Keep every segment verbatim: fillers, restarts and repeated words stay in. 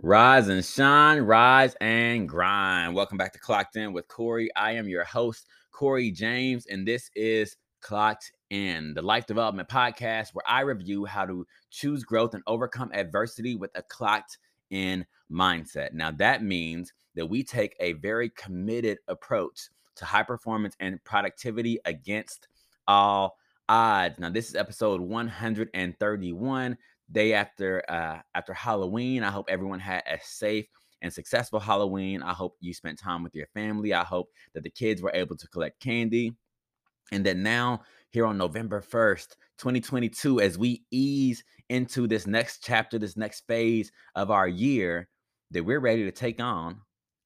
Rise and shine, rise and grind. Welcome back to Clocked In with Corey. I am your host, Corey James, and this is Clocked In, the life development podcast where I review how to choose growth and overcome adversity with a clocked in mindset. Now, that means that we take a very committed approach to high performance and productivity against all odds. Now, this is episode one hundred thirty-one. Day after uh, after Halloween. I hope everyone had a safe and successful Halloween. I hope you spent time with your family. I hope that the kids were able to collect candy. And that now, here on November first, twenty twenty-two, as we ease into this next chapter, this next phase of our year, that we're ready to take on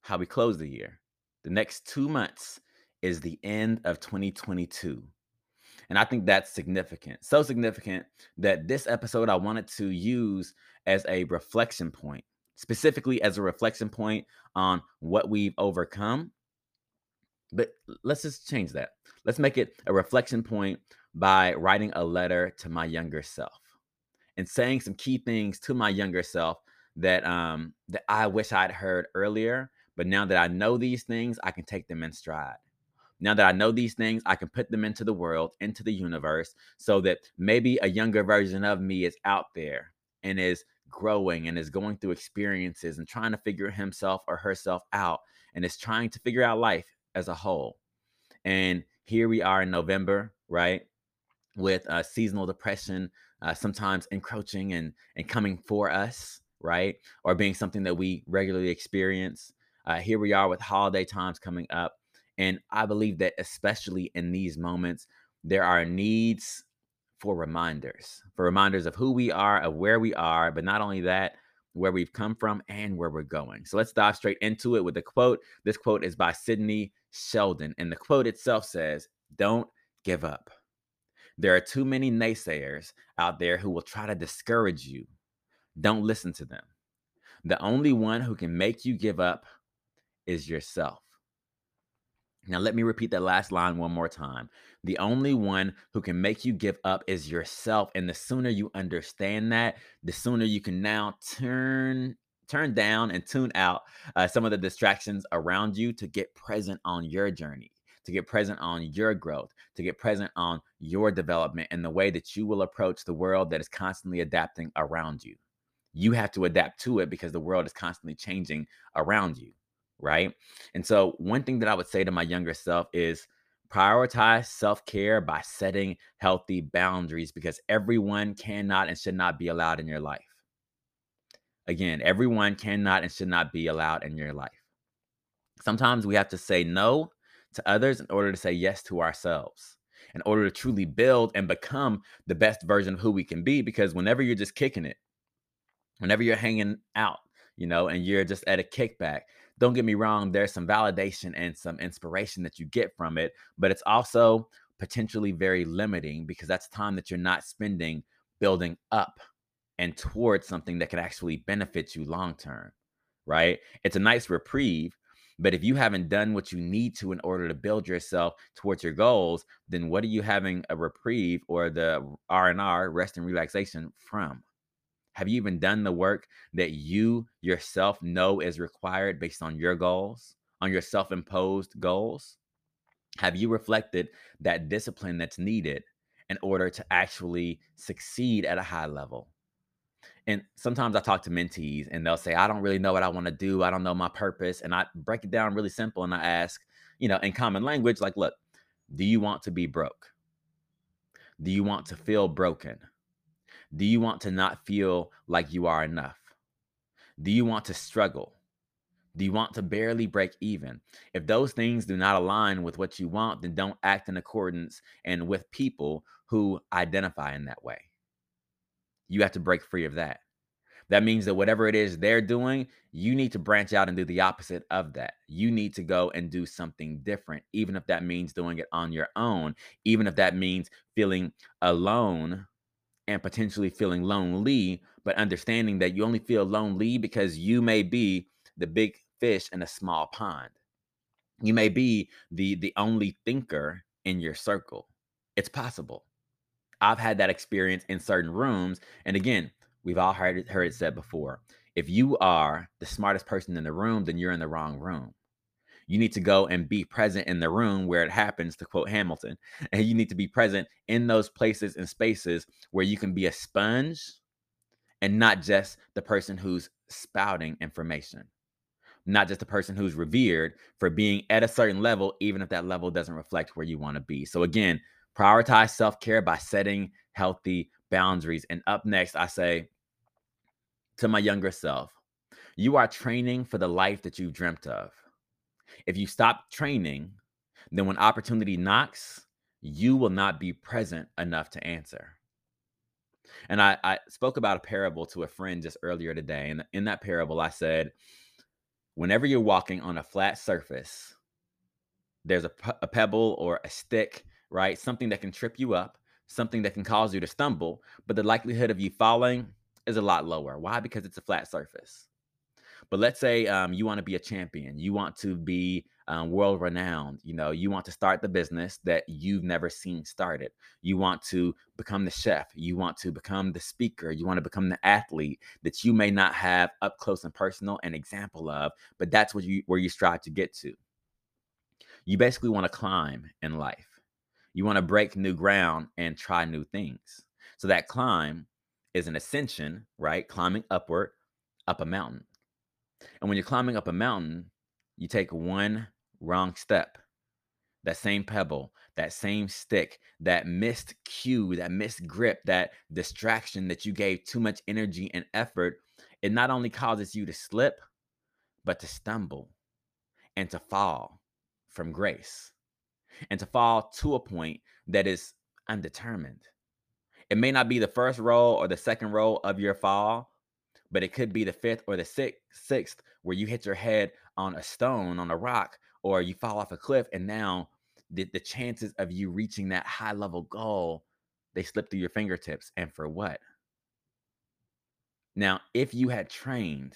how we close the year. The next two months is the end of twenty twenty-two. And I think that's significant, so significant that this episode I wanted to use as a reflection point, specifically as a reflection point on what we've overcome. But let's just change that. Let's make it a reflection point by writing a letter to my younger self and saying some key things to my younger self that um, that I wish I'd heard earlier. But now that I know these things, I can take them in stride. Now that I know these things, I can put them into the world, into the universe, so that maybe a younger version of me is out there and is growing and is going through experiences and trying to figure himself or herself out and is trying to figure out life as a whole. And here we are in November, right? With uh, seasonal depression, uh, sometimes encroaching and, and coming for us, right? Or being something that we regularly experience. Uh, here we are with holiday times coming up. And I believe that especially in these moments, there are needs for reminders, for reminders of who we are, of where we are, but not only that, where we've come from and where we're going. So let's dive straight into it with a quote. This quote is by Sydney Sheldon. And the quote itself says, "Don't give up. There are too many naysayers out there who will try to discourage you. Don't listen to them. The only one who can make you give up is yourself." Now, let me repeat that last line one more time. The only one who can make you give up is yourself. And the sooner you understand that, the sooner you can now turn turn down and tune out uh, some of the distractions around you to get present on your journey, to get present on your growth, to get present on your development and the way that you will approach the world that is constantly adapting around you. You have to adapt to it because the world is constantly changing around you. Right. And so one thing that I would say to my younger self is prioritize self-care by setting healthy boundaries, because everyone cannot and should not be allowed in your life. Again, everyone cannot and should not be allowed in your life. Sometimes we have to say no to others in order to say yes to ourselves, in order to truly build and become the best version of who we can be. Because whenever you're just kicking it, whenever you're hanging out, you know, and you're just at a kickback, don't get me wrong, there's some validation and some inspiration that you get from it, but it's also potentially very limiting because that's time that you're not spending building up and towards something that can actually benefit you long-term, right? It's a nice reprieve, but if you haven't done what you need to in order to build yourself towards your goals, then what are you having a reprieve or the R and R, rest and relaxation, from? Have you even done the work that you yourself know is required based on your goals, on your self-imposed goals? Have you reflected that discipline that's needed in order to actually succeed at a high level? And sometimes I talk to mentees and they'll say, I don't really know what I want to do. I don't know my purpose. And I break it down really simple. And I ask, you know, in common language, like, look, do you want to be broke? Do you want to feel broken? Do you want to not feel like you are enough? Do you want to struggle? Do you want to barely break even? If those things do not align with what you want, then don't act in accordance and with people who identify in that way. You have to break free of that. That means that whatever it is they're doing, you need to branch out and do the opposite of that. You need to go and do something different, even if that means doing it on your own, even if that means feeling alone and potentially feeling lonely, but understanding that you only feel lonely because you may be the big fish in a small pond. You may be the, the only thinker in your circle. It's possible. I've had that experience in certain rooms. And again, We've all heard it, heard it said before. If you are the smartest person in the room, then you're in the wrong room. You need to go and be present in the room where it happens, to quote Hamilton. And you need to be present in those places and spaces where you can be a sponge and not just the person who's spouting information, not just the person who's revered for being at a certain level, even if that level doesn't reflect where you want to be. So again, prioritize self-care by setting healthy boundaries. And up next, I say to my younger self, you are training for the life that you dreamt of. If you stop training, then when opportunity knocks, you will not be present enough to answer. And I, I spoke about a parable to a friend just earlier today. And in that parable, I said, whenever you're walking on a flat surface, there's a, pe- a pebble or a stick, right? Something that can trip you up, something that can cause you to stumble, but the likelihood of you falling is a lot lower. Why? Because it's a flat surface. But let's say um, you want to be a champion. You want to be um, world renowned. You know, you want to start the business that you've never seen started. You want to become the chef. You want to become the speaker. You want to become the athlete that you may not have up close and personal an example of, but that's what you, where you strive to get to. You basically want to climb in life. You want to break new ground and try new things. So that climb is an ascension, right? Climbing upward, up a mountain. And when you're climbing up a mountain, you take one wrong step. That same pebble, that same stick, that missed cue, that missed grip, that distraction that you gave too much energy and effort, it not only causes you to slip, but to stumble and to fall from grace and to fall to a point that is undetermined. It may not be the first roll or the second roll of your fall, but it could be the fifth or the sixth, sixth, where you hit your head on a stone, on a rock, or you fall off a cliff. And now the, the chances of you reaching that high level goal, they slip through your fingertips. And for what? Now, if you had trained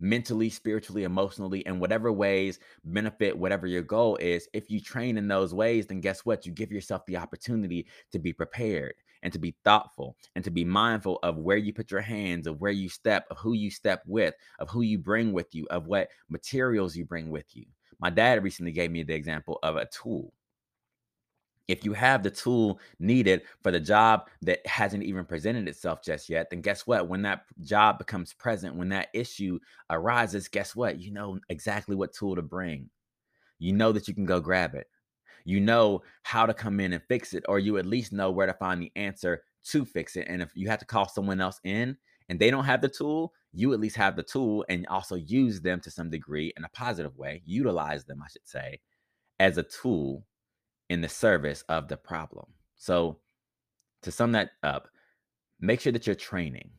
mentally, spiritually, emotionally, in whatever ways benefit whatever your goal is, if you train in those ways, then guess what? You give yourself the opportunity to be prepared and to be thoughtful and to be mindful of where you put your hands, of where you step, of who you step with, of who you bring with you, of what materials you bring with you. My dad recently gave me the example of a tool. If you have the tool needed for the job that hasn't even presented itself just yet, then guess what? When that job becomes present, when that issue arises, guess what? You know exactly what tool to bring. You know that you can go grab it. You know how to come in and fix it, or you at least know where to find the answer to fix it. And if you have to call someone else in and they don't have the tool, you at least have the tool and also use them to some degree in a positive way, utilize them, I should say, as a tool in the service of the problem. So to sum that up, make sure that you're training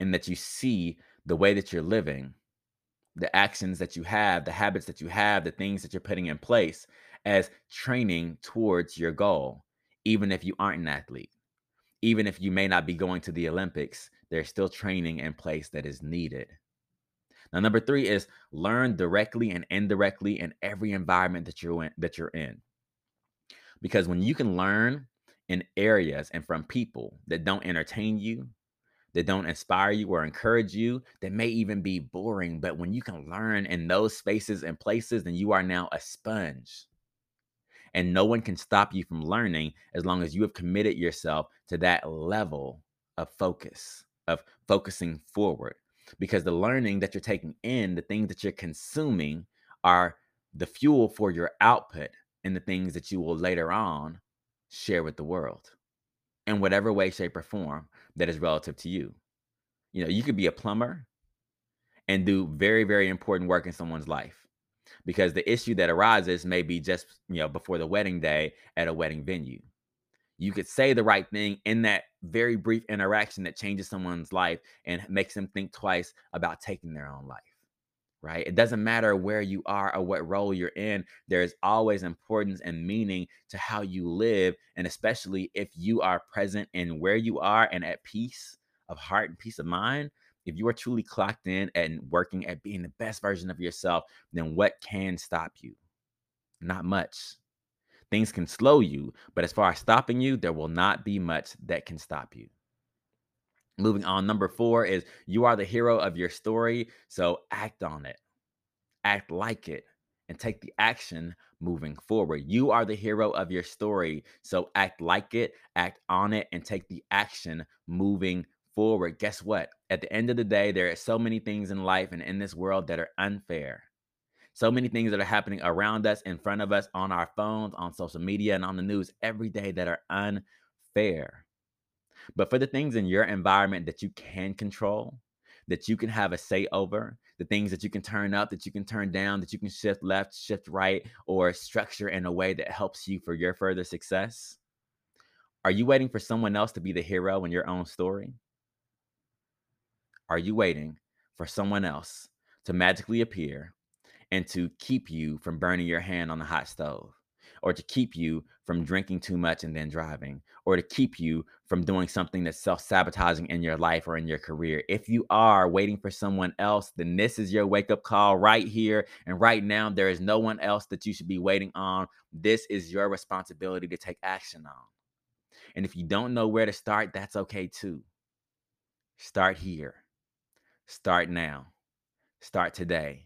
and that you see the way that you're living, the actions that you have, the habits that you have, the things that you're putting in place as training towards your goal. Even if you aren't an athlete, even if you may not be going to the Olympics, there's still training in place that is needed. Now, number three is learn directly and indirectly in every environment that you're in, that you're in. Because when you can learn in areas and from people that don't entertain you, that don't inspire you or encourage you, that may even be boring, but when you can learn in those spaces and places, then you are now a sponge. And no one can stop you from learning as long as you have committed yourself to that level of focus, of focusing forward. Because the learning that you're taking in, the things that you're consuming, are the fuel for your output and the things that you will later on share with the world in whatever way, shape, or form that is relative to you. You know, you could be a plumber and do very, very important work in someone's life, because the issue that arises may be just, you know, before the wedding day at a wedding venue. You could say the right thing in that very brief interaction that changes someone's life and makes them think twice about taking their own life, right? It doesn't matter where you are or what role you're in. There is always importance and meaning to how you live. And especially if you are present in where you are and at peace of heart and peace of mind, if you are truly clocked in and working at being the best version of yourself, then what can stop you? Not much. Things can slow you, but as far as stopping you, there will not be much that can stop you. Moving on, number four is you are the hero of your story, so act on it, act like it, and take the action moving forward. You are the hero of your story, so act like it, act on it, and take the action moving forward. Guess what? At the end of the day, there are so many things in life and in this world that are unfair. So many things that are happening around us, in front of us, on our phones, on social media, and on the news every day that are unfair. But for the things in your environment that you can control, that you can have a say over, the things that you can turn up, that you can turn down, that you can shift left, shift right, or structure in a way that helps you for your further success? Are you waiting for someone else to be the hero in your own story? Are you waiting for someone else to magically appear and to keep you from burning your hand on the hot stove? Or to keep you from drinking too much and then driving, or to keep you from doing something that's self-sabotaging in your life or in your career? If you are waiting for someone else, then this is your wake-up call right here and right now. There is no one else that you should be waiting on. This is your responsibility to take action on. And if you don't know where to start, that's okay too. Start here. Start now. Start today.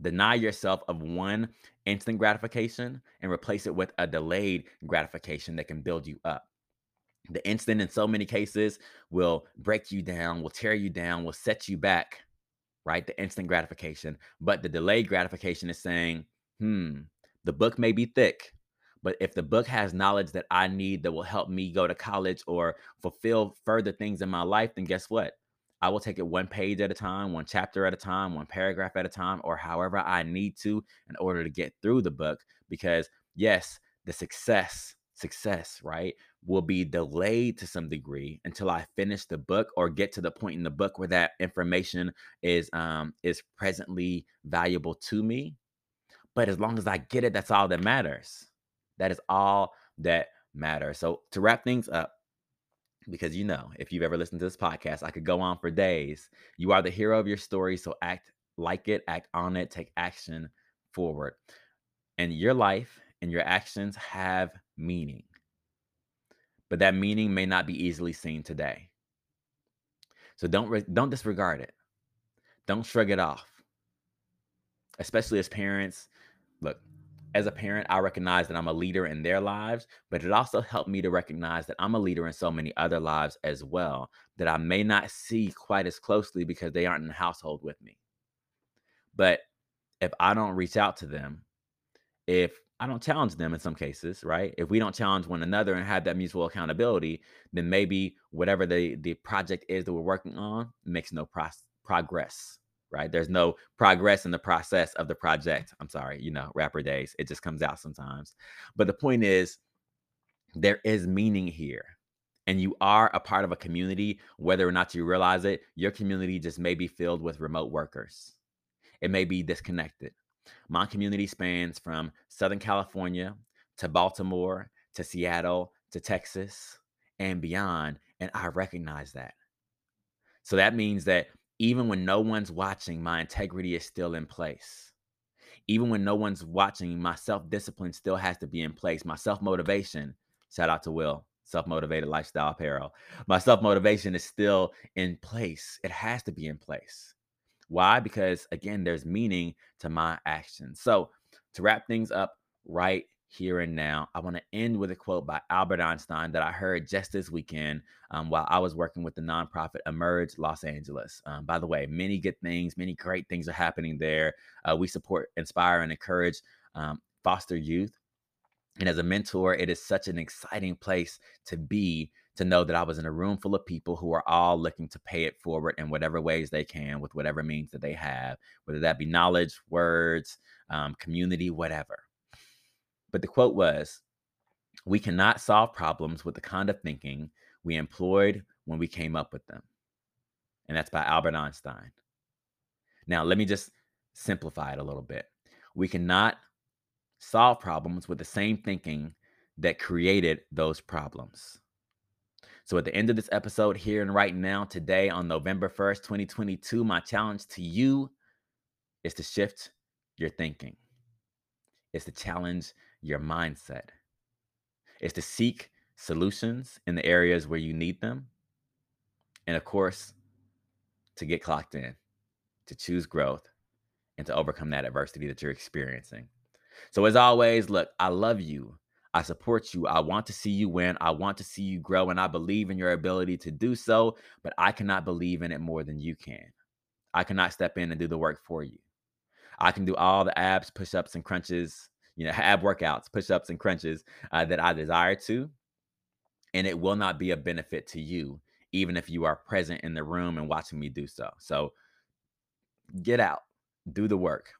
Deny yourself of one instant gratification and replace it with a delayed gratification that can build you up. The instant, in so many cases, will break you down, will tear you down, will set you back, right? The instant gratification. But the delayed gratification is saying, hmm, the book may be thick, but if the book has knowledge that I need that will help me go to college or fulfill further things in my life, then guess what? I will take it one page at a time, one chapter at a time, one paragraph at a time, or however I need to in order to get through the book. Because yes, the success, success, right, will be delayed to some degree until I finish the book or get to the point in the book where that information is, um, is presently valuable to me. But as long as I get it, that's all that matters. That is all that matters. So to wrap things up, because, you know, if you've ever listened to this podcast, I could go on for days. You are the hero of your story, so act like it, act on it, take action forward. And your life and your actions have meaning. But that meaning may not be easily seen today. So don't re- don't disregard it. Don't shrug it off. Especially as parents. Look, as a parent, I recognize that I'm a leader in their lives, but it also helped me to recognize that I'm a leader in so many other lives as well that I may not see quite as closely because they aren't in the household with me. But if I don't reach out to them, if I don't challenge them in some cases, right? If we don't challenge one another and have that mutual accountability, then maybe whatever the, the project is that we're working on makes no pro- progress. Right? There's no progress in the process of the project. I'm sorry, you know, rapper days. It just comes out sometimes. But the point is, there is meaning here. And you are a part of a community, whether or not you realize it. Your community just may be filled with remote workers. It may be disconnected. My community spans from Southern California to Baltimore to Seattle to Texas and beyond. And I recognize that. So that means that even when no one's watching, my integrity is still in place. Even when no one's watching, my self-discipline still has to be in place. My self-motivation, shout out to Will, Self-Motivated Lifestyle Apparel. My self-motivation is still in place. It has to be in place. Why? Because again, there's meaning to my actions. So to wrap things up right here and now, I want to end with a quote by Albert Einstein that I heard just this weekend um, while I was working with the nonprofit Emerge Los Angeles. Um, by the way, many good things, many great things are happening there. Uh, we support, inspire, and encourage um, foster youth. And as a mentor, it is such an exciting place to be, to know that I was in a room full of people who are all looking to pay it forward in whatever ways they can with whatever means that they have, whether that be knowledge, words, um, community, whatever. But the quote was, "We cannot solve problems with the kind of thinking we employed when we came up with them." And that's by Albert Einstein. Now, let me just simplify it a little bit. We cannot solve problems with the same thinking that created those problems. So at the end of this episode here and right now, today on November first, twenty twenty-two, my challenge to you is to shift your thinking. It's to challenge your mindset. It's to seek solutions in the areas where you need them And of course, to get clocked in, to choose growth, and to overcome that adversity that you're experiencing. So as always, look, I love you. I support you. I want to see you win. I want to see you grow. And I believe in your ability to do so, but I cannot believe in it more than you can. I cannot step in and do the work for you. I can do all the abs, push-ups, and crunches, you know, ab workouts, push-ups, and crunches uh, that I desire to, and it will not be a benefit to you, even if you are present in the room and watching me do so. So get out, do the work,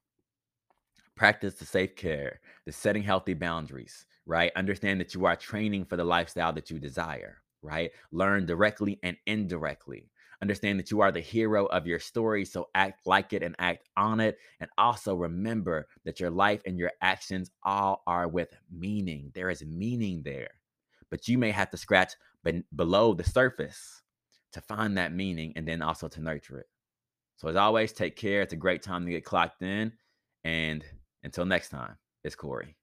practice the safe care, the setting healthy boundaries, right? Understand that you are training for the lifestyle that you desire, right? Learn directly and indirectly. Understand that you are the hero of your story, so act like it and act on it. And also remember that your life and your actions all are with meaning. There is meaning there, but you may have to scratch be- below the surface to find that meaning and then also to nurture it. So as always, take care. It's a great time to get clocked in. And until next time, it's Corey.